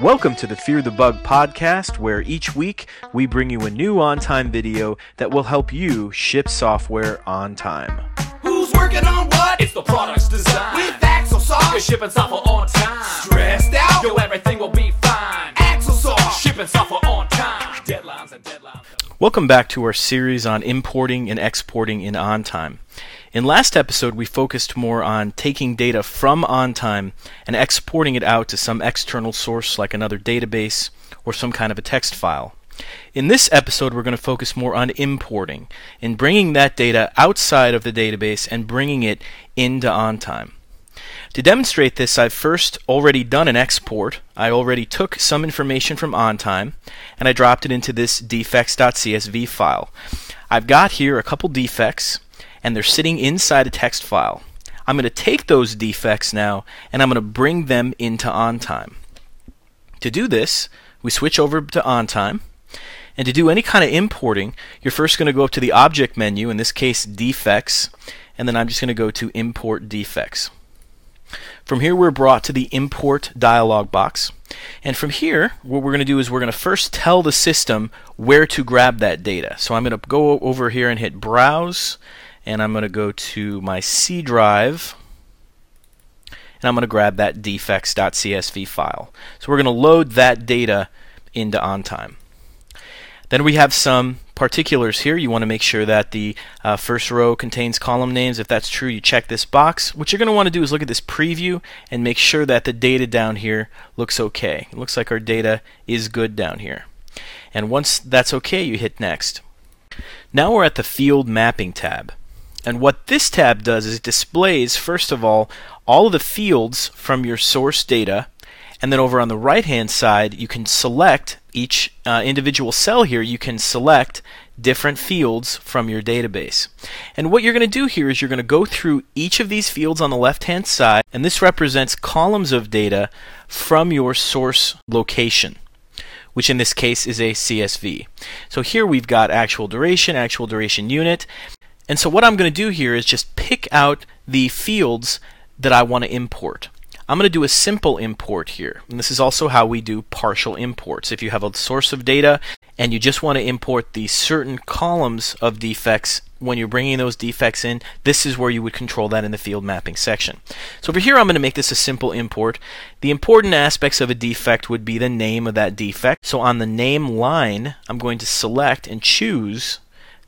Welcome to the Fear the Bug Podcast, where each week we bring you a new on-time video that will help you ship software on time. Who's working on what? It's the product's design. With Axelsoft, you're shipping software on time. Stressed out? Yo, everything will be fine. Axelsoft, shipping software on time. Deadlines and deadlines. Welcome back to our series on importing and exporting in OnTime. In last episode, we focused more on taking data from OnTime and exporting it out to some external source like another database or some kind of a text file. In this episode, we're going to focus more on importing and bringing that data outside of the database and bringing it into OnTime. To demonstrate this, I've first already done an export. I already took some information from OnTime and I dropped it into this defects.csv file. I've got here a couple defects and they're sitting inside a text file. I'm going to take those defects now and I'm going to bring them into OnTime. To do this, we switch over to OnTime, and to do any kind of importing, you're first going to go up to the object menu, in this case defects, and then I'm just going to go to import defects. From here, we're brought to the import dialog box, and from here what we're going to do is we're going to first tell the system where to grab that data. So I'm going to go over here and hit browse, and I'm going to go to my C drive and I'm going to grab that defects.csv file. So we're going to load that data into OnTime. Then we have some particulars here. You want to make sure that the first row contains column names. If that's true, you check this box. What you're going to want to do is look at this preview and make sure that the data down here looks okay. It looks like our data is good down here. And once that's okay, you hit next. Now we're at the field mapping tab. And what this tab does is it displays, first of all of the fields from your source data. And then over on the right-hand side, you can select each individual cell here. You can select different fields from your database. And what you're going to do here is you're going to go through each of these fields on the left-hand side, and this represents columns of data from your source location, which in this case is a CSV. So here we've got actual duration unit. And so what I'm going to do here is just pick out the fields that I want to import. I'm going to do a simple import here, and this is also how we do partial imports. If you have a source of data and you just want to import the certain columns of defects, when you're bringing those defects in, this is where you would control that in the field mapping section. So over here I'm going to make this a simple import. The important aspects of a defect would be the name of that defect. So on the name line, I'm going to select and choose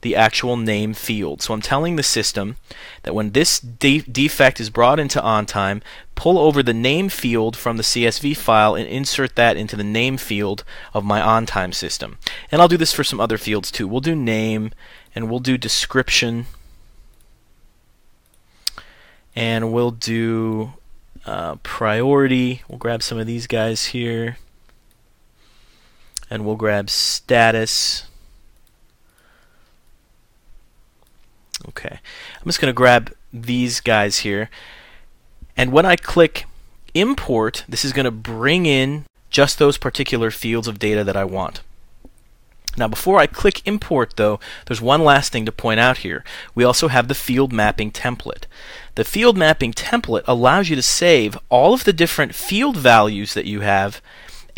the actual name field. So I'm telling the system that when this defect is brought into OnTime, pull over the name field from the CSV file and insert that into the name field of my OnTime system. And I'll do this for some other fields too. We'll do name, and we'll do description, and we'll do priority. We'll grab some of these guys here, and we'll grab status. Okay, I'm just going to grab these guys here, and when I click import, this is going to bring in just those particular fields of data that I want. Now before I click import though, there's one last thing to point out here. We also have the field mapping template. The field mapping template allows you to save all of the different field values that you have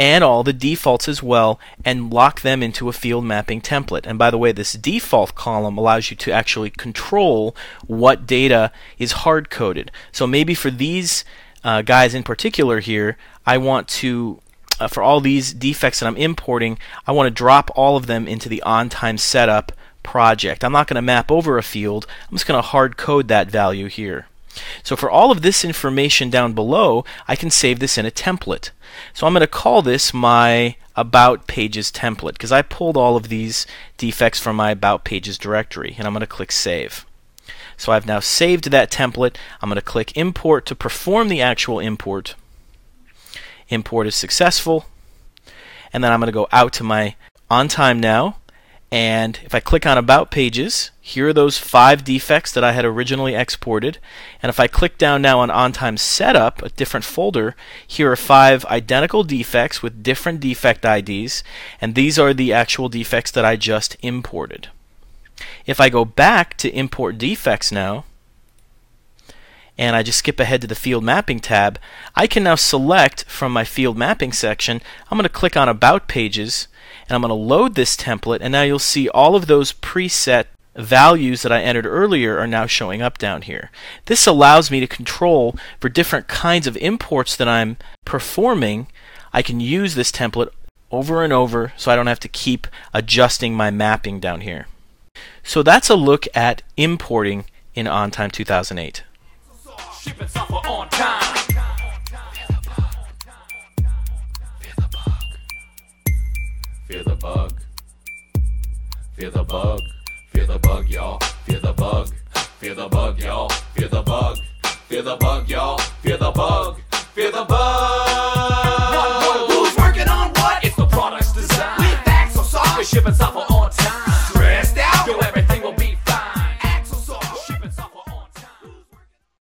and all the defaults as well, and lock them into a field mapping template. And by the way, this default column allows you to actually control what data is hard-coded. So maybe for these guys in particular here, I want to, for all these defects that I'm importing, I want to drop all of them into the on-time setup project. I'm not going to map over a field. I'm just going to hard-code that value here. So for all of this information down below, I can save this in a template. So I'm going to call this my About Pages template, because I pulled all of these defects from my About Pages directory, and I'm going to click Save. So I've now saved that template. I'm going to click Import to perform the actual import. Import is successful. And then I'm going to go out to my OnTime now. And if I click on About Pages, here are those 5 defects that I had originally exported. And if I click down now on OnTime Setup, a different folder, here are 5 identical defects with different defect IDs. And these are the actual defects that I just imported. If I go back to import defects now, and I just skip ahead to the field mapping tab, I can now select from my field mapping section. I'm going to click on About Pages, and I'm going to load this template, and now you'll see all of those preset values that I entered earlier are now showing up down here. This allows me to control for different kinds of imports that I'm performing. I can use this template over and over so I don't have to keep adjusting my mapping down here. So that's a look at importing in OnTime 2008. Shipping software on time. Fear the bug. Fear the bug. Fear the bug. Fear the bug. Fear the bug, y'all. Fear the bug. Fear the bug, y'all. Fear the bug. Fear the bug, y'all. Fear the bug. Fear the bug. Who's working on what? It's the product's design. With Axelsoft. Shipping software on time.